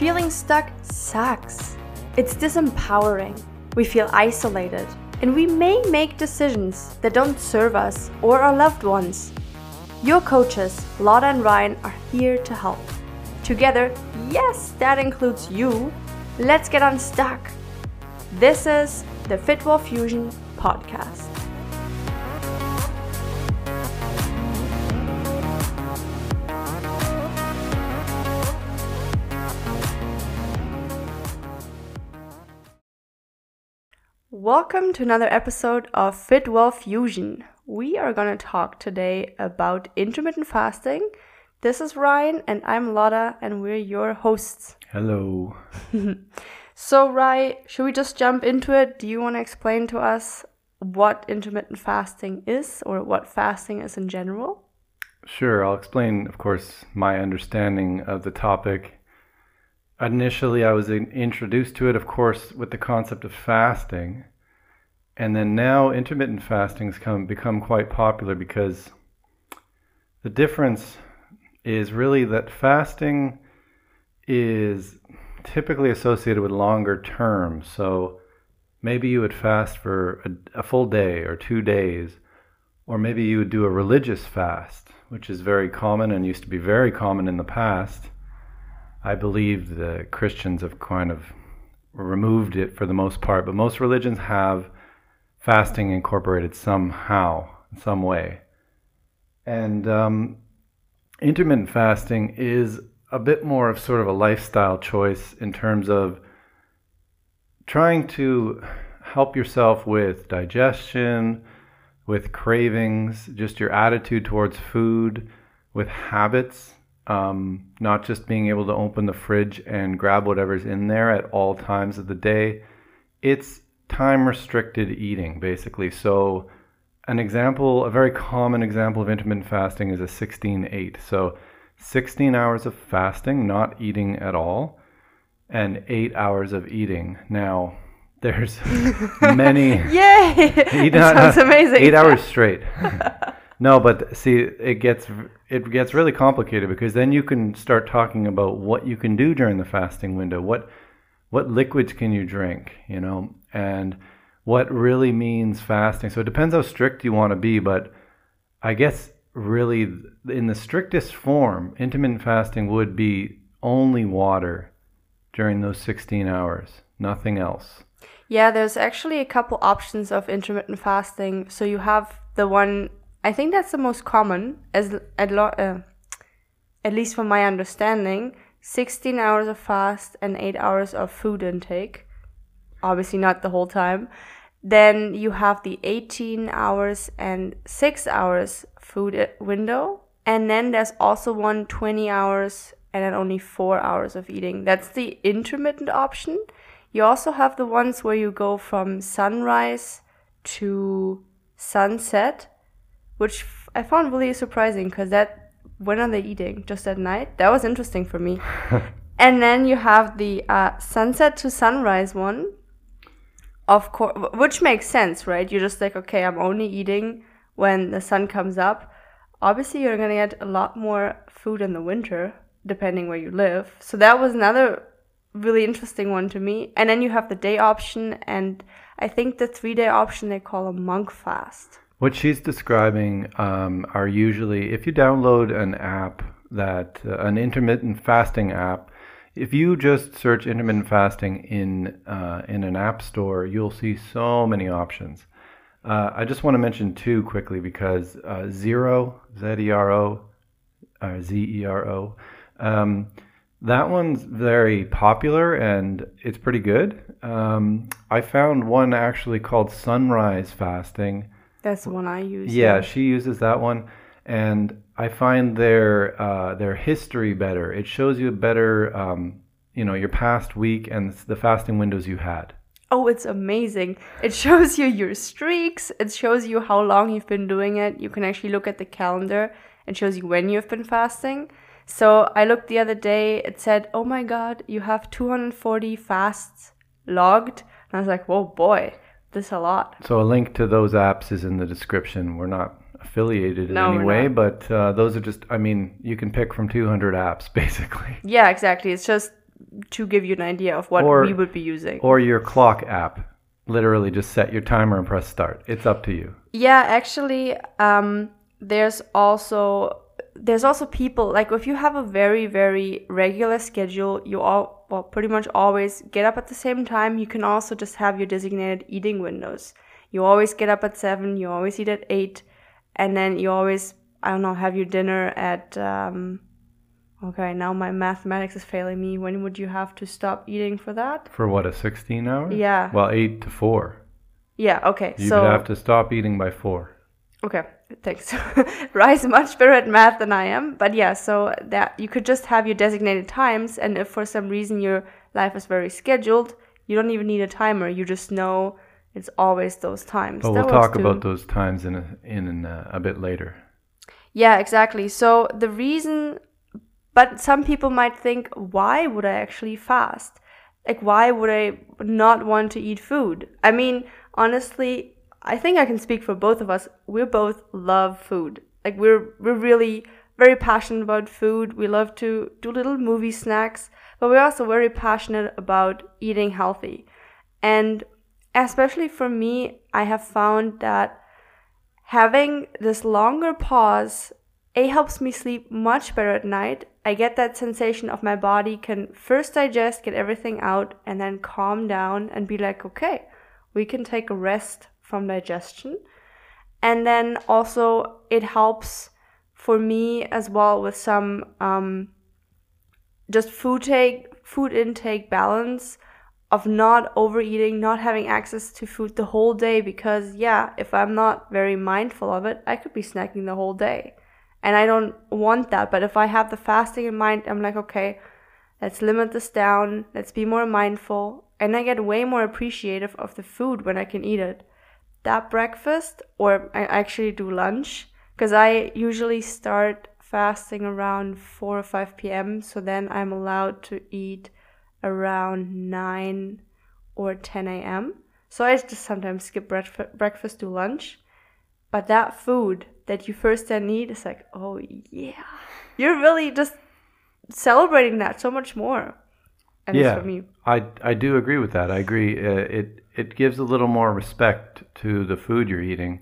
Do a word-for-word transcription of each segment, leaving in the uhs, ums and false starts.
feeling stuck sucks. It's disempowering. We feel isolated, and we may make decisions that don't serve us or our loved ones. Your coaches, Lotta and Ryan, are here to help. Together, yes, that includes you, let's get unstuck. This is the FitWell Fusion podcast. Welcome to another episode of FitWell Fusion. We are going to talk today about intermittent fasting. This is Ryan and I'm Lotta and we're your hosts. Hello. So, Ryan, should we just jump into it? Do you want to explain to us what intermittent fasting is or what fasting is in general? Sure. I'll explain, of course, my understanding of the topic. Initially, I was in, introduced to it, of course, with the concept of fasting. And then now intermittent fasting has come, become quite popular because the difference is really that fasting is typically associated with longer term. So maybe you would fast for a, a full day or two days, or maybe you would do a religious fast, which is very common and used to be very common in the past. I believe the Christians have kind of removed it for the most part, but most religions have fasting incorporated somehow, in some way. And um, intermittent fasting is a bit more of sort of a lifestyle choice in terms of trying to help yourself with digestion, with cravings, just your attitude towards food, with habits. Um, not just being able to open the fridge and grab whatever's in there at all times of the day. It's time-restricted eating, basically. So an example, a very common example of intermittent fasting is a sixteen eight. So sixteen hours of fasting, not eating at all, and eight hours of eating. Now, there's many... Yay! Eight, that sounds uh, amazing. Eight hours straight. No, but see, it gets it gets really complicated because then you can start talking about what you can do during the fasting window. What what liquids can you drink, you know, and what really means fasting. So it depends how strict you want to be, but I guess really in the strictest form, intermittent fasting would be only water during those sixteen hours, nothing else. Yeah, there's actually a couple options of intermittent fasting. So you have the one... I think that's the most common, as at, lo- uh, at least from my understanding, sixteen hours of fast and eight hours of food intake, obviously not the whole time. Then you have the eighteen hours and six hours food I- window. And then there's also one twenty hours and then only four hours of eating. That's the intermittent option. You also have the ones where you go from sunrise to sunset, which I found really surprising because that, when are they eating? Just at night? That was interesting for me. And then you have the uh, sunset to sunrise one, of course, which makes sense, right? You're just like, okay, I'm only eating when the sun comes up. Obviously, you're going to get a lot more food in the winter, depending where you live. So that was another really interesting one to me. And then you have the day option, and I think the three-day option they call a monk fast. What she's describing um, are usually, if you download an app, that uh, an intermittent fasting app, if you just search intermittent fasting in uh, in an app store, you'll see so many options. Uh, I just want to mention two quickly because uh, Zero, Z E R O, or Z E R O, um, that one's very popular and it's pretty good. Um, I found one actually called Sunrise Fasting. That's the one I use. Yeah, yeah, she uses that one, and I find their uh, their history better. It shows you better, um, you know, your past week and the fasting windows you had. Oh, it's amazing! It shows you your streaks. It shows you how long you've been doing it. You can actually look at the calendar and shows you when you've been fasting. So I looked the other day. It said, "Oh my God, you have two hundred forty fasts logged," and I was like, "Whoa, boy." This a lot. So a link to those apps is in the description. We're not affiliated in no, any way, but uh, those are just, I mean, you can pick from two hundred apps, basically. Yeah, exactly. It's just to give you an idea of what or, we would be using. Or your clock app. Literally just set your timer and press start. It's up to you. Yeah, actually, um, there's also there's also people, like if you have a very, very regular schedule, you all well pretty much always get up at the same time. You can also just have your designated eating windows. You always get up at seven, you always eat at eight, and then you always, I don't know, have your dinner at, um, okay, now my mathematics is failing me. When would you have to stop eating for that? For what, a sixteen hour? Yeah. Well, eight to four. Yeah, okay. You'd so, have to stop eating by four. Okay, thanks. Ryan's much better at math than I am. But yeah, so that you could just have your designated times, and if for some reason your life is very scheduled, you don't even need a timer. You just know it's always those times. But that we'll talk too. about those times in a, in a, a bit later. Yeah, exactly. So the reason, but some people might think, why would I actually fast? Like, why would I not want to eat food? I mean, honestly, I think I can speak for both of us. We both love food. Like, we're we're really very passionate about food. We love to do little movie snacks, but we're also very passionate about eating healthy. And especially for me, I have found that having this longer pause, A, helps me sleep much better at night. I get that sensation of my body can first digest, get everything out, and then calm down and be like, okay, we can take a rest from digestion. And then also it helps for me as well with some um, just food take, food intake balance, of not overeating, not having access to food the whole day, because yeah, if I'm not very mindful of it, I could be snacking the whole day. And I don't want that, but if I have the fasting in mind, I'm like, okay, let's limit this down, let's be more mindful, and I get way more appreciative of the food when I can eat it. That breakfast, or I actually do lunch, because I usually start fasting around four or five p.m., so then I'm allowed to eat around nine or ten a.m. So I just sometimes skip bref- breakfast to lunch. But that food that you first then need is like, oh yeah, you're really just celebrating that so much more. And yeah, it's for me. I, I do agree with that. I agree. Uh, it it gives a little more respect to the food you're eating,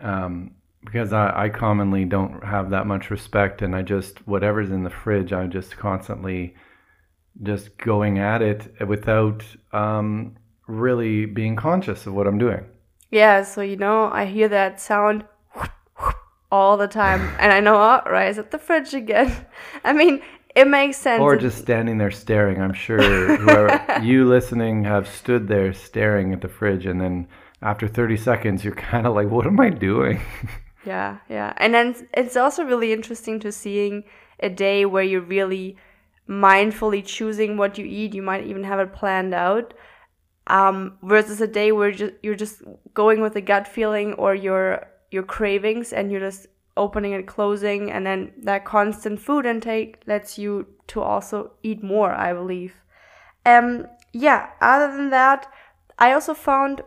um, because I, I commonly don't have that much respect, and I just, whatever's in the fridge, I just constantly just going at it without um, really being conscious of what I'm doing. Yeah, so you know, I hear that sound whoop, whoop, all the time, and I know, all right, it's at the fridge again. I mean, it makes sense. Or just standing there staring. I'm sure whoever, you listening have stood there staring at the fridge, and then after thirty seconds, you're kind of like, what am I doing? Yeah, yeah. And then it's also really interesting to seeing a day where you're really mindfully choosing what you eat. You might even have it planned out, um versus a day where just, you're just going with a gut feeling or your your cravings, and you're just opening and closing, and then that constant food intake lets you to also eat more, I believe. Um yeah other than that, I also found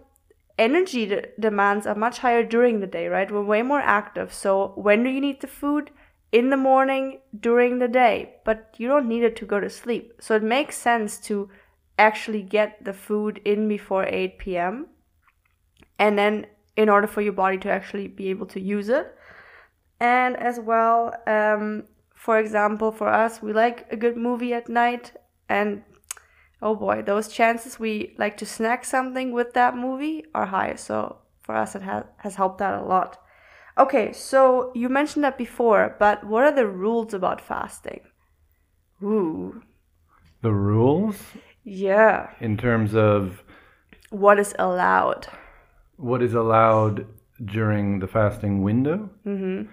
energy de- demands are much higher during the day, right? We're way more active. So when do you need the food? In the morning, during the day, but you don't need it to go to sleep. So it makes sense to actually get the food in before eight p.m. and then in order for your body to actually be able to use it. And as well, um, for example, for us, we like a good movie at night, and oh boy, those chances we like to snack something with that movie are high. So for us, it has, has helped out a lot. Okay, so you mentioned that before, but what are the rules about fasting? Ooh. The rules? Yeah. In terms of what is allowed. What is allowed during the fasting window? Mm-hmm.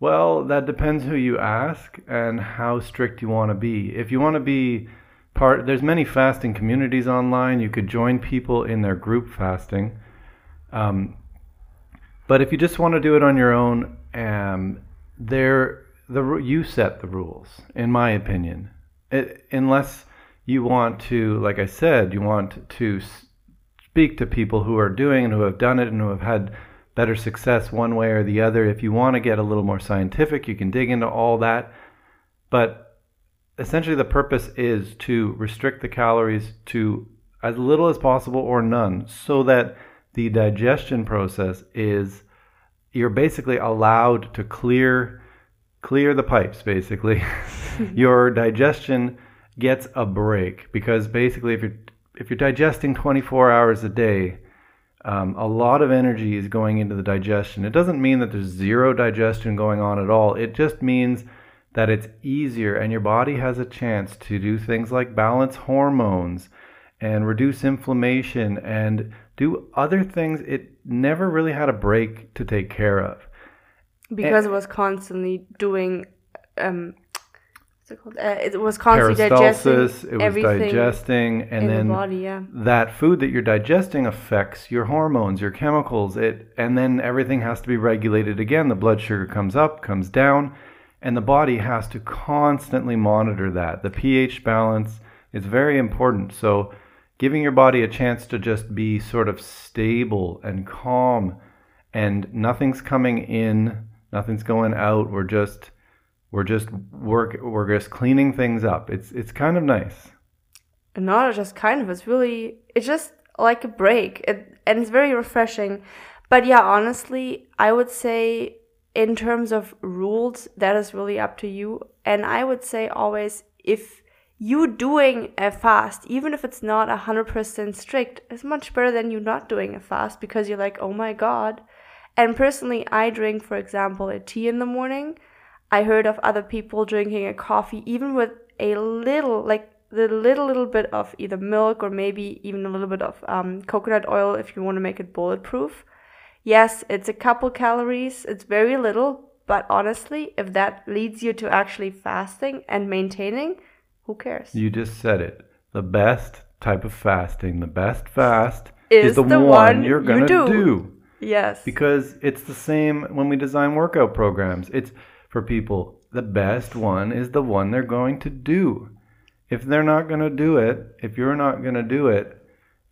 Well, that depends who you ask and how strict you want to be. If you want to be part, there's many fasting communities online. You could join people in their group fasting. Um But if you just want to do it on your own, um, there the you set the rules, in my opinion. It, unless you want to, like I said, you want to speak to people who are doing and who have done it and who have had better success one way or the other. If you want to get a little more scientific, you can dig into all that. But essentially the purpose is to restrict the calories to as little as possible or none, so that the digestion process is, you're basically allowed to clear clear the pipes, basically. Your digestion gets a break, because basically if you're if you're digesting twenty-four hours a day, um, a lot of energy is going into the digestion. It doesn't mean that there's zero digestion going on at all. It just means that it's easier and your body has a chance to do things like balance hormones and reduce inflammation and do other things it never really had a break to take care of. Because and, it was constantly doing, um, what's it called? Uh, it was constantly digesting everything. It was everything digesting, and then the body, yeah. That food that you're digesting affects your hormones, your chemicals, it, and then everything has to be regulated again. The blood sugar comes up, comes down, and the body has to constantly monitor that. The pH balance is very important. So giving your body a chance to just be sort of stable and calm, and nothing's coming in, nothing's going out. We're just, we're just work. We're just cleaning things up. It's it's kind of nice. Not just kind of. It's really. It's just like a break, it, and it's very refreshing. But yeah, honestly, I would say in terms of rules, that is really up to you. And I would say always, if you doing a fast, even if it's not one hundred percent strict, is much better than you not doing a fast, because you're like, oh my God. And personally, I drink, for example, a tea in the morning. I heard of other people drinking a coffee, even with a little, like the little, little bit of either milk or maybe even a little bit of um, coconut oil if you want to make it bulletproof. Yes, it's a couple calories. It's very little. But honestly, if that leads you to actually fasting and maintaining, who cares? You just said it. The best type of fasting, the best fast is, is the, the one, one you're going to you do. do. Yes. Because it's the same when we design workout programs. It's for people, the best one is the one they're going to do. If they're not going to do it, if you're not going to do it,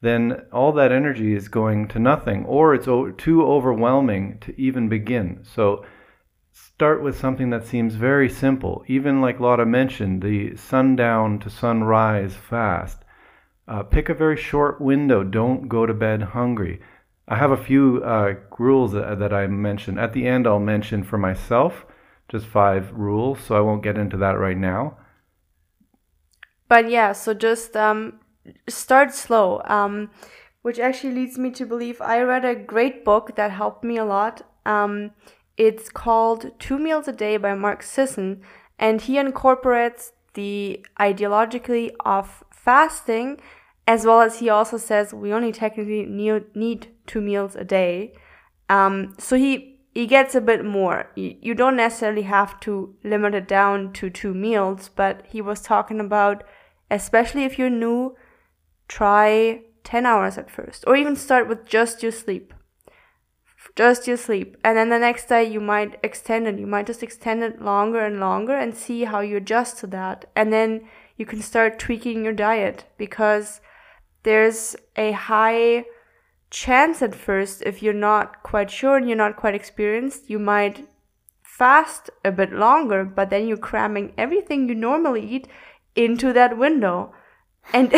then all that energy is going to nothing, or it's too overwhelming to even begin. So start with something that seems very simple. Even like Lotta mentioned, the sundown to sunrise fast. Uh, pick a very short window. Don't go to bed hungry. I have a few uh, rules that, that I mentioned. At the end, I'll mention for myself just five rules, so I won't get into that right now. But yeah, so just um, start slow, um, which actually leads me to believe I read a great book that helped me a lot. Um, It's called Two Meals a Day by Mark Sisson, and he incorporates the ideologically of fasting, as well as he also says we only technically need two meals a day. Um, so he, he gets a bit more. You don't necessarily have to limit it down to two meals, but he was talking about, especially if you're new, try ten hours at first, or even start with just your sleep. Just your sleep. And then the next day you might extend it. You might just extend it longer and longer and see how you adjust to that. And then you can start tweaking your diet, because there's a high chance at first, if you're not quite sure and you're not quite experienced, you might fast a bit longer, but then you're cramming everything you normally eat into that window. And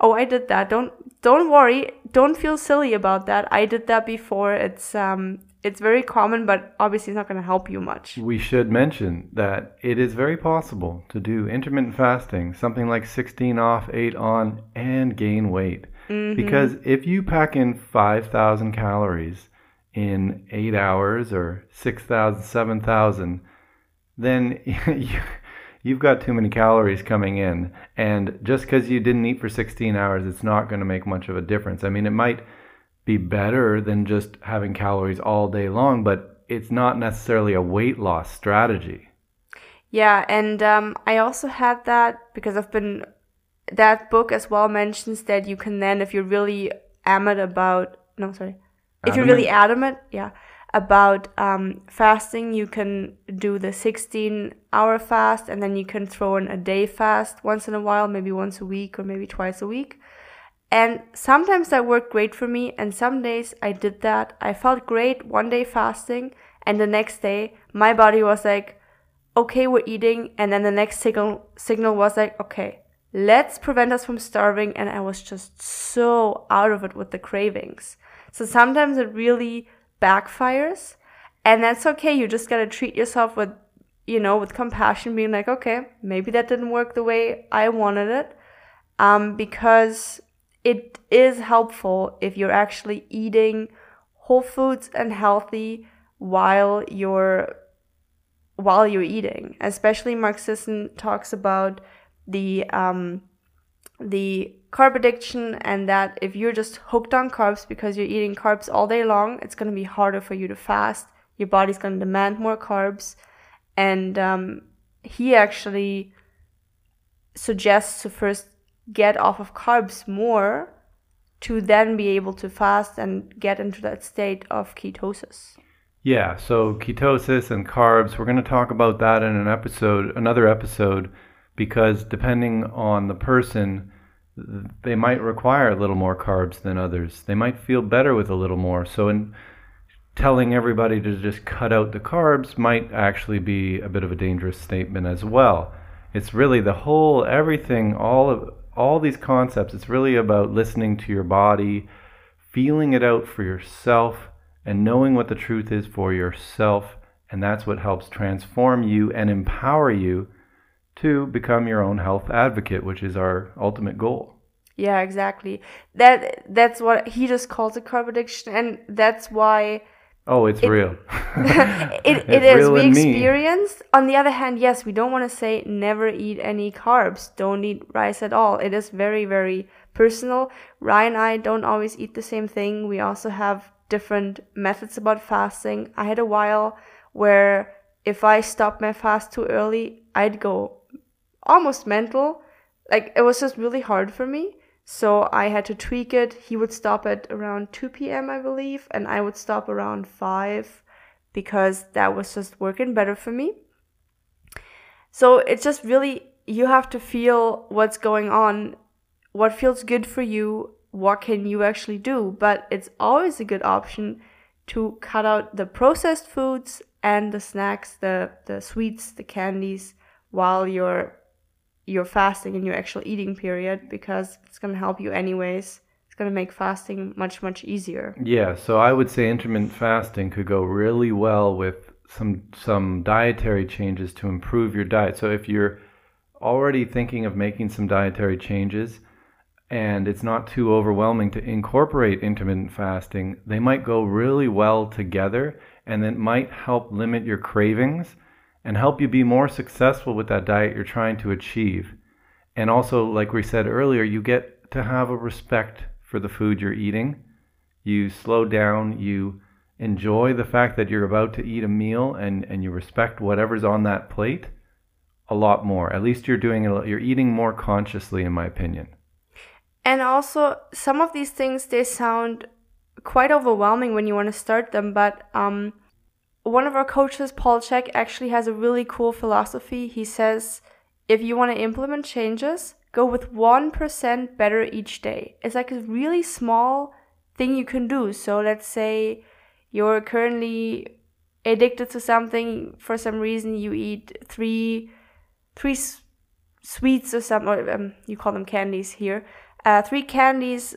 oh, I did that. Don't don't worry. Don't feel silly about that. I did that before. It's um, it's very common, but obviously it's not going to help you much. We should mention that it is very possible to do intermittent fasting, something like sixteen off, eight on, and gain weight. Mm-hmm. Because if you pack in five thousand calories in eight hours or six thousand, seven thousand, then you... You've got too many calories coming in, and just because you didn't eat for sixteen hours, it's not going to make much of a difference. I mean, it might be better than just having calories all day long, but it's not necessarily a weight loss strategy. Yeah, and um, I also had that because I've been, that book as well mentions that you can then, if you're really adamant about, no, sorry, adamant? if you're really adamant, yeah. about um, fasting, you can do the sixteen hour fast, and then you can throw in a day fast once in a while, maybe once a week or maybe twice a week. And sometimes that worked great for me, and some days I did that. I felt great one day fasting, and the next day my body was like, okay, we're eating. And then the next signal signal was like, okay, let's prevent us from starving. And I was just so out of it with the cravings. So sometimes it really backfires. And that's okay. You just got to treat yourself with, you know, with compassion, being like, okay, maybe that didn't work the way I wanted it. Um, because it is helpful if you're actually eating whole foods and healthy while you're while you're eating. Especially Mark Sisson talks about the um, the carb addiction, and that if you're just hooked on carbs because you're eating carbs all day long, it's going to be harder for you to fast. Your body's going to demand more carbs. And um, he actually suggests to first get off of carbs more to then be able to fast and get into that state of ketosis. Yeah, so ketosis and carbs, we're going to talk about that in an episode, another episode, because depending on the person, they might require a little more carbs than others. They might feel better with a little more. So in telling everybody to just cut out the carbs might actually be a bit of a dangerous statement as well. It's really the whole, everything, all of all these concepts, it's really about listening to your body, feeling it out for yourself, and knowing what the truth is for yourself. And that's what helps transform you and empower you to become your own health advocate, which is our ultimate goal. Yeah, exactly. That that's what he just calls a carb addiction, and that's why... Oh, it's it, real. it it, it is. We experienced. On the other hand, yes, we don't want to say never eat any carbs. Don't eat rice at all. It is very, very personal. Ryan and I don't always eat the same thing. We also have different methods about fasting. I had a while where if I stopped my fast too early, I'd go almost mental. Like, it was just really hard for me. So I had to tweak it. He would stop at around two p.m., I believe, and I would stop around five, because that was just working better for me. So it's just really, you have to feel what's going on, what feels good for you, what can you actually do. But it's always a good option to cut out the processed foods and the snacks, the, the sweets, the candies, while you're you're fasting and your actual eating period, because it's going to help you anyways. It's going to make fasting much, much easier. Yeah, so I would say intermittent fasting could go really well with some some dietary changes to improve your diet. So if you're already thinking of making some dietary changes and it's not too overwhelming to incorporate intermittent fasting, they might go really well together, and it might help limit your cravings and help you be more successful with that diet you're trying to achieve. And also, like we said earlier, you get to have a respect for the food you're eating. You slow down, you enjoy the fact that you're about to eat a meal, and, and you respect whatever's on that plate a lot more. At least you're doing it, you're eating more consciously, in my opinion. And also, some of these things, they sound quite overwhelming when you want to start them, but um one of our coaches, Paul Cech, actually has a really cool philosophy. He says, if you want to implement changes, go with one percent better each day. It's like a really small thing you can do. So let's say you're currently addicted to something. For some reason, you eat three three s- sweets or something. Or, um, you call them candies here. Uh, three candies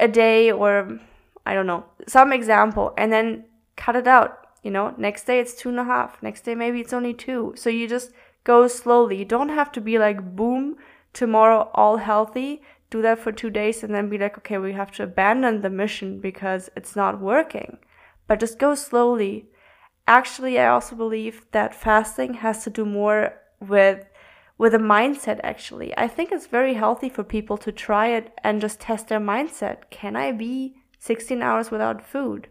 a day, or I don't know, some example. And then cut it out. You know, next day it's two and a half. Next day, maybe it's only two. So you just go slowly. You don't have to be like, boom, tomorrow all healthy. Do that for two days and then be like, okay, we have to abandon the mission because it's not working. But just go slowly. Actually, I also believe that fasting has to do more with with a mindset, actually. I think it's very healthy for people to try it and just test their mindset. Can I be sixteen hours without food?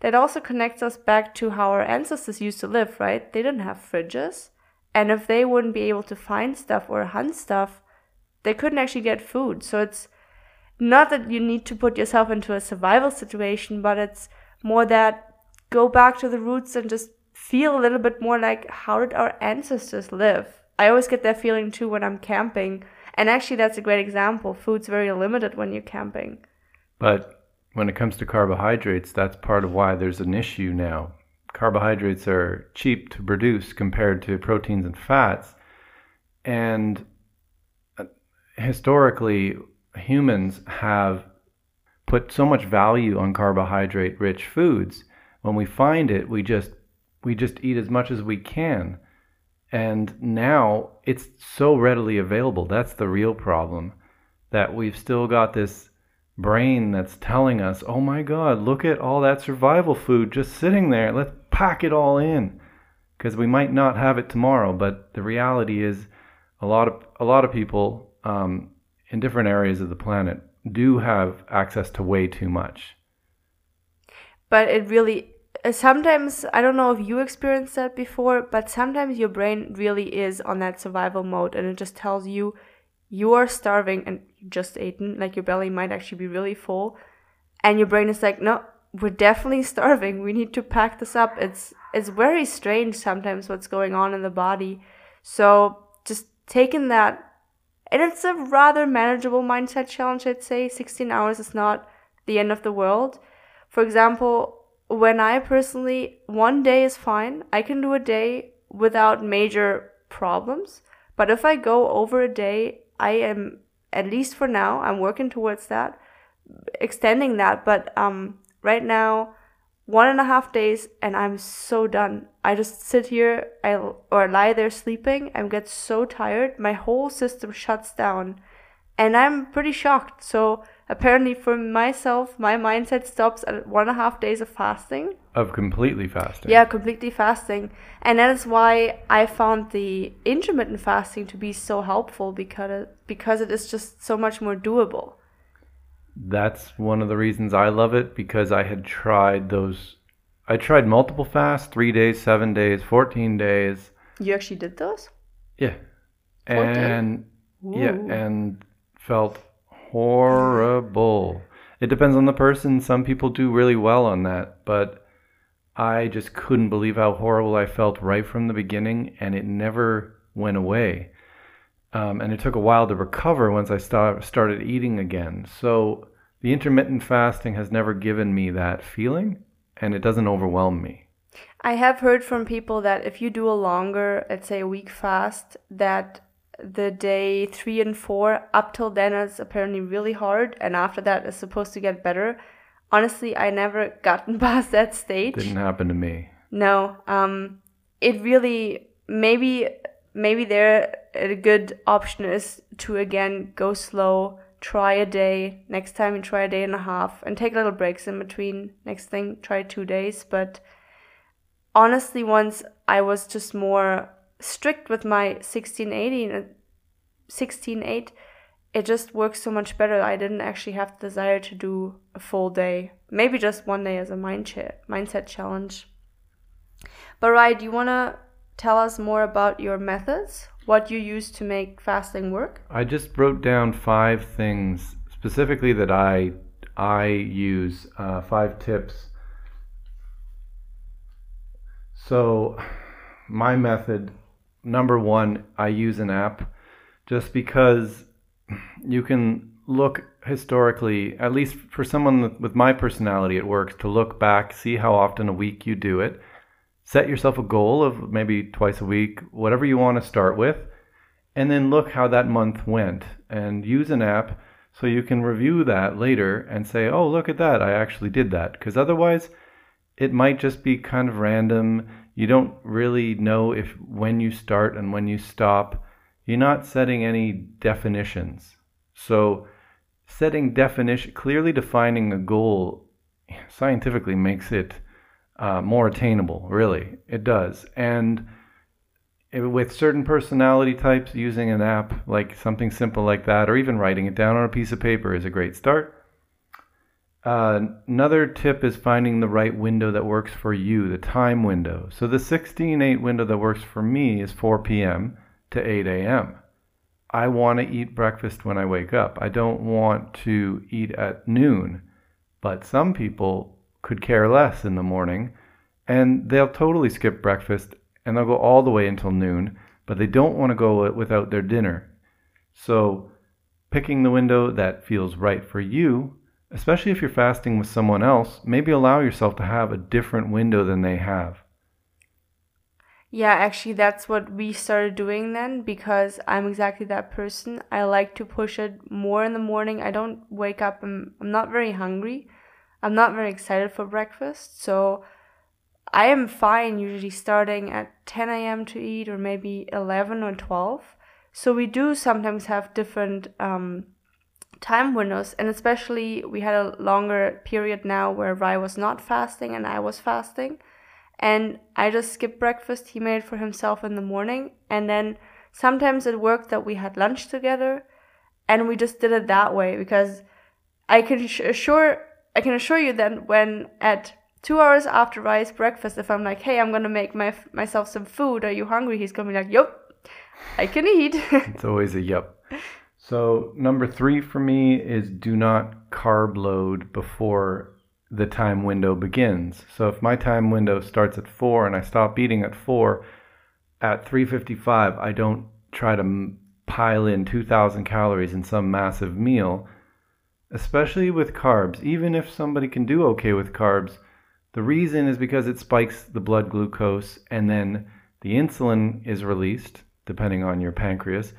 That also connects us back to how our ancestors used to live, right? They didn't have fridges. And if they wouldn't be able to find stuff or hunt stuff, they couldn't actually get food. So it's not that you need to put yourself into a survival situation, but it's more that go back to the roots and just feel a little bit more like, how did our ancestors live? I always get that feeling too when I'm camping. And actually, that's a great example. Food's very limited when you're camping. But when it comes to carbohydrates, that's part of why there's an issue now. carbohydrates are cheap to produce compared to proteins and fats. And historically, humans have put so much value on carbohydrate-rich foods. When we find it, we just we just eat as much as we can. And now it's so readily available. That's the real problem, that we've still got this brain that's telling us, oh my God, look at all that survival food just sitting there. Let's pack it all in, because we might not have it tomorrow. But the reality is a lot of a lot of people um, in different areas of the planet do have access to way too much. But it really, sometimes, I don't know if you experienced that before, but sometimes your brain really is on that survival mode, and it just tells you, you are starving and you just eaten, like your belly might actually be really full, and your brain is like, no, we're definitely starving. We need to pack this up. It's it's very strange sometimes what's going on in the body. So just taking that, and it's a rather manageable mindset challenge, I'd say. sixteen hours is not the end of the world. For example, when I personally, one day is fine. I can do a day without major problems. But if I go over a day, I am, at least for now, I'm working towards that, extending that. But um, right now, one and a half days, and I'm so done. I just sit here I, or lie there sleeping and get so tired. My whole system shuts down, and I'm pretty shocked. So apparently for myself, my mindset stops at one and a half days of fasting. Of completely fasting. Yeah, completely fasting. And that is why I found the intermittent fasting to be so helpful, because because it is just so much more doable. That's one of the reasons I love it, because I had tried those. I tried multiple fasts, three days, seven days, fourteen days. You actually did those? Yeah. fourteen And Ooh. yeah, and felt horrible. It depends on the person. Some people do really well on that, but I just couldn't believe how horrible I felt right from the beginning, and it never went away. Um, and it took a while to recover once I start, started eating again. So the intermittent fasting has never given me that feeling, and it doesn't overwhelm me. I have heard from people that if you do a longer, let's say a week fast, that the day three and four, up till then it's apparently really hard, and after that it's supposed to get better. Honestly, I never gotten past that stage. Didn't happen to me. No. Um, it really, maybe... Maybe there a good option is to, again, go slow, try a day. Next time you try a day and a half, and take little breaks in between. Next thing, try two days. But honestly, once I was just more strict with my sixteen eighty, sixteen eight, it just works so much better. I didn't actually have the desire to do a full day. Maybe just one day as a mind cha- mindset challenge. But Ryan, do you want to tell us more about your methods, what you use to make fasting work? I just wrote down five things specifically that I I use, uh, five tips. So my method, number one, I use an app, just because you can look historically, at least for someone with my personality, it works to look back, see how often a week you do it. Set yourself a goal of maybe twice a week, whatever you want to start with, and then look how that month went, and use an app so you can review that later and say, oh, look at that, I actually did that. Because otherwise, it might just be kind of random. You don't really know if when you start and when you stop. You're not setting any definitions. So setting definition, clearly defining a goal scientifically makes it Uh, more attainable, really. It does. And it, with certain personality types, using an app, like something simple like that, or even writing it down on a piece of paper is a great start. Uh, another tip is finding the right window that works for you, the time window. So the sixteen eight window that works for me is four p.m. to eight a.m. I want to eat breakfast when I wake up. I don't want to eat at noon. But some people could care less in the morning, and they'll totally skip breakfast, and they'll go all the way until noon, but they don't want to go without their dinner. So picking the window that feels right for you, especially if you're fasting with someone else, maybe allow yourself to have a different window than they have. Yeah, actually, that's what we started doing then, because I'm exactly that person. I like to push it more in the morning. I don't wake up, I'm, I'm not very hungry. I'm not very excited for breakfast. So I am fine usually starting at ten a.m. to eat, or maybe eleven or twelve. So we do sometimes have different um, time windows. And especially we had a longer period now where Ryan was not fasting and I was fasting. And I just skipped breakfast. He made it for himself in the morning. And then sometimes it worked that we had lunch together. And we just did it that way. Because I can assure I can assure you that when at two hours after Ryan's breakfast, if I'm like, hey, I'm going to make my myself some food. Are you hungry? He's going to be like, yup, I can eat. It's always a yup. So number three for me is do not carb load before the time window begins. So if my time window starts at four and I stop eating at four, at three fifty-five, I don't try to m- pile in two thousand calories in some massive meal, especially with carbs. Even if somebody can do okay with carbs, the reason is because it spikes the blood glucose and then the insulin is released, depending on your pancreas.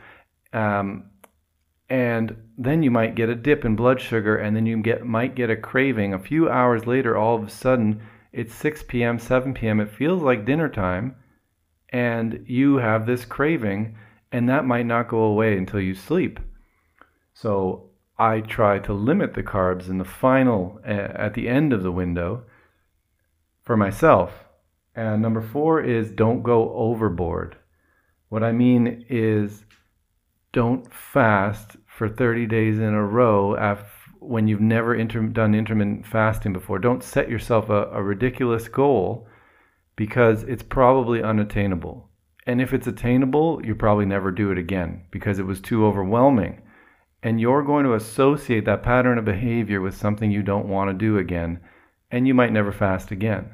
Um, And then you might get a dip in blood sugar, and then you get might get a craving. A few hours later, all of a sudden, it's six p.m., seven p.m., it feels like dinner time, and you have this craving, and that might not go away until you sleep. So I try to limit the carbs in the final, at the end of the window for myself. And number four is don't go overboard. What I mean is don't fast for thirty days in a row after, when you've never inter- done intermittent fasting before. Don't set yourself a, a ridiculous goal, because it's probably unattainable. And if it's attainable, you'll probably never do it again because it was too overwhelming. And you're going to associate that pattern of behavior with something you don't want to do again, and you might never fast again.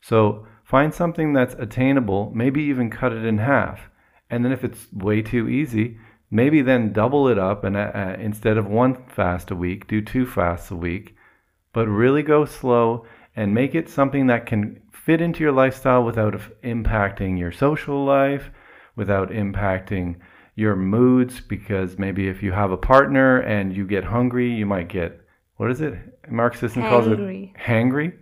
So find something that's attainable, maybe even cut it in half. And then if it's way too easy, maybe then double it up and uh, instead of one fast a week, do two fasts a week. But really go slow and make it something that can fit into your lifestyle without impacting your social life, without impacting your moods. Because maybe if you have a partner and you get hungry, you might get, what is it? Mark Sisson calls it hangry.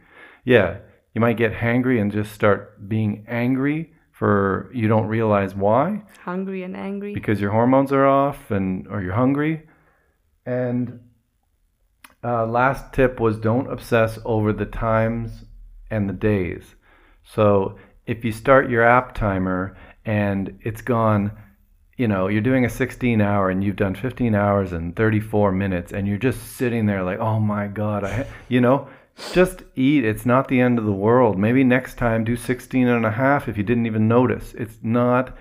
Yeah, you might get hangry and just start being angry. For you don't realize why. Hungry and angry. Because your hormones are off and or you're hungry. And uh, last tip was don't obsess over the times and the days. So if you start your app timer and it's gone, you know, you're doing a sixteen hour and you've done fifteen hours and thirty-four minutes and you're just sitting there like, oh my God, I, you know. Just eat. It's not the end of the world. Maybe next time do sixteen and a half if you didn't even notice. It's not,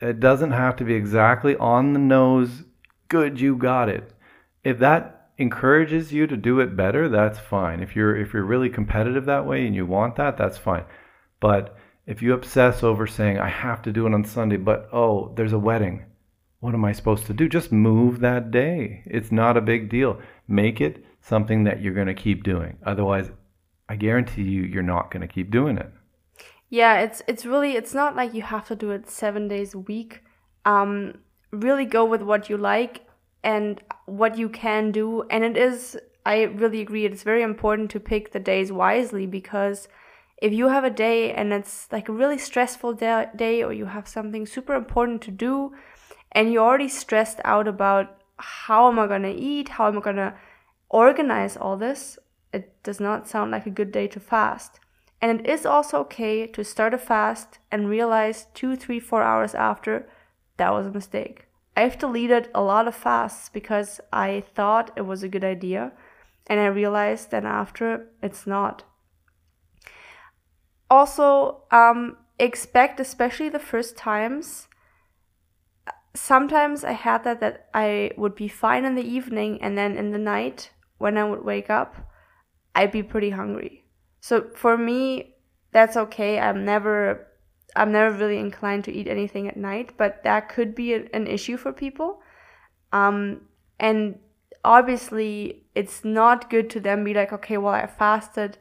it doesn't have to be exactly on the nose. Good, you got it. If that encourages you to do it better, that's fine. If you're if you're really competitive that way and you want that, that's fine. But if you obsess over saying, I have to do it on Sunday, but oh, there's a wedding. What am I supposed to do? Just move that day. It's not a big deal. Make it something that you're going to keep doing. Otherwise, I guarantee you, you're not going to keep doing it. Yeah, it's it's really, it's not like you have to do it seven days a week. Um, really go with what you like and what you can do. And it is, I really agree, it's very important to pick the days wisely, because if you have a day and it's like a really stressful day, or you have something super important to do and you're already stressed out about how am I going to eat, how am I going to organize all this, it does not sound like a good day to fast. And it is also okay to start a fast and realize two, three, four hours after, that was a mistake. I've deleted a lot of fasts because I thought it was a good idea, and I realized then after it's not. Also, um, expect, especially the first times, sometimes I had that, that I would be fine in the evening, and then in the night, when I would wake up, I'd be pretty hungry. So for me, that's okay. I'm never, I'm never really inclined to eat anything at night, but that could be a, an issue for people. Um, and obviously, it's not good to then be like, okay, well, I fasted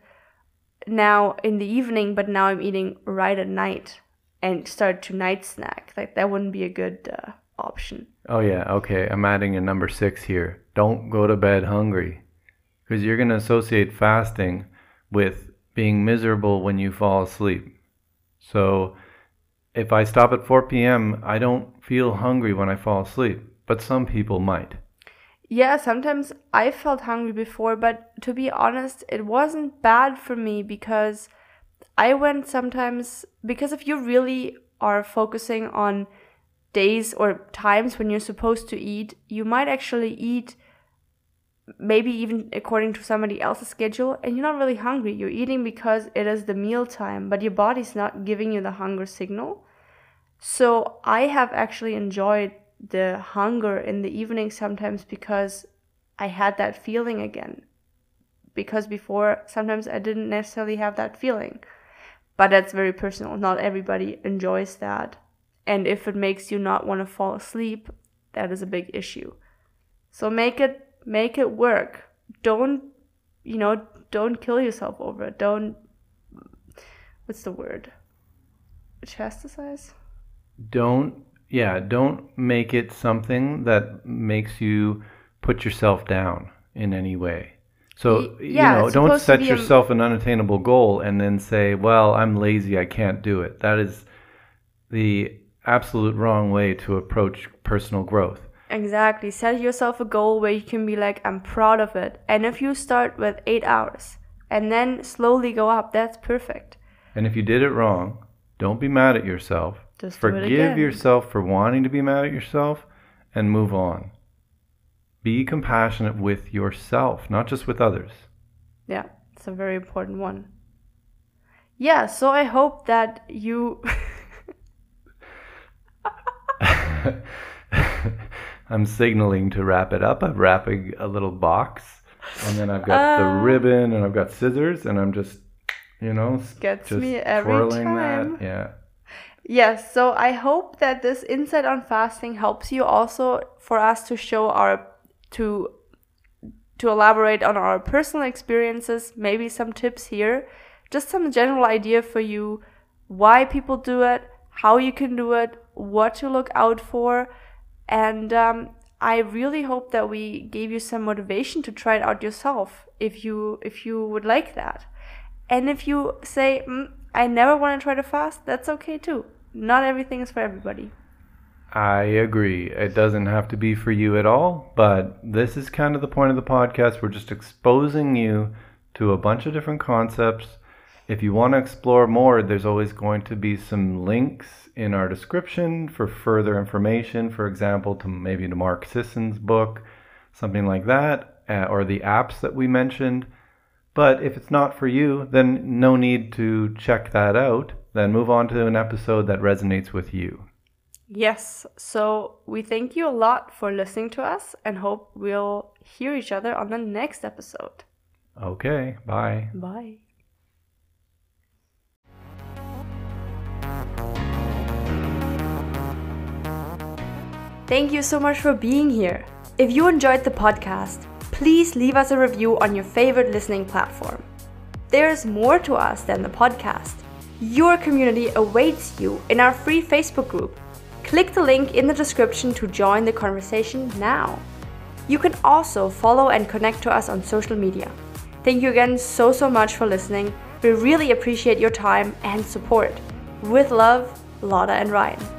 now in the evening, but now I'm eating right at night. and start tonight's snack. Like, that wouldn't be a good uh, option. Oh, yeah. Okay. I'm adding a number six here. Don't go to bed hungry, because you're going to associate fasting with being miserable when you fall asleep. So if I stop at four p.m., I don't feel hungry when I fall asleep, but some people might. Yeah, sometimes I felt hungry before, but to be honest, it wasn't bad for me, because I went sometimes, because if you really are focusing on days or times when you're supposed to eat, you might actually eat maybe even according to somebody else's schedule, and you're not really hungry. You're eating because it is the meal time, but your body's not giving you the hunger signal. So I have actually enjoyed the hunger in the evening sometimes, because I had that feeling again. Because before, sometimes I didn't necessarily have that feeling. But that's very personal. Not everybody enjoys that. And if it makes you not want to fall asleep, that is a big issue. So make it make it work. Don't, you know, don't kill yourself over it. Don't, what's the word? Chastise? Don't, yeah, don't make it something that makes you put yourself down in any way. So, you yeah, know, don't set yourself a... an unattainable goal and then say, well, I'm lazy, I can't do it. That is the absolute wrong way to approach personal growth. Exactly. Set yourself a goal where you can be like, I'm proud of it. And if you start with eight hours and then slowly go up, that's perfect. And if you did it wrong, don't be mad at yourself. Just forgive yourself for wanting to be mad at yourself and move on. Be compassionate with yourself, not just with others. Yeah, it's a very important one. Yeah, so I hope that you... I'm signaling to wrap it up. I'm wrapping a little box, and then I've got uh, the ribbon, and I've got scissors, and I'm just, you know, gets just me every twirling time. That. Yeah. Yes, yeah, so I hope that this insight on fasting helps you also for us to show our to to elaborate on our personal experiences, maybe some tips here, just some general idea for you, why people do it, how you can do it, what to look out for. And um, I really hope that we gave you some motivation to try it out yourself, if you if you would like that. And if you say, mm, I never want to try to fast, that's okay too. Not everything is for everybody. I agree. It doesn't have to be for you at all, but this is kind of the point of the podcast. We're just exposing you to a bunch of different concepts. If you want to explore more, there's always going to be some links in our description for further information, for example, to maybe to Mark Sisson's book, something like that, uh, or the apps that we mentioned. But if it's not for you, then no need to check that out. Then move on to an episode that resonates with you. Yes, so we thank you a lot for listening to us and hope we'll hear each other on the next episode. Okay, bye. Bye. Thank you so much for being here. If you enjoyed the podcast, please leave us a review on your favorite listening platform. There's more to us than the podcast. Your community awaits you in our free Facebook group. Click the link in the description to join the conversation now. You can also follow and connect to us on social media. Thank you again so, so much for listening. We really appreciate your time and support. With love, Lotta and Ryan.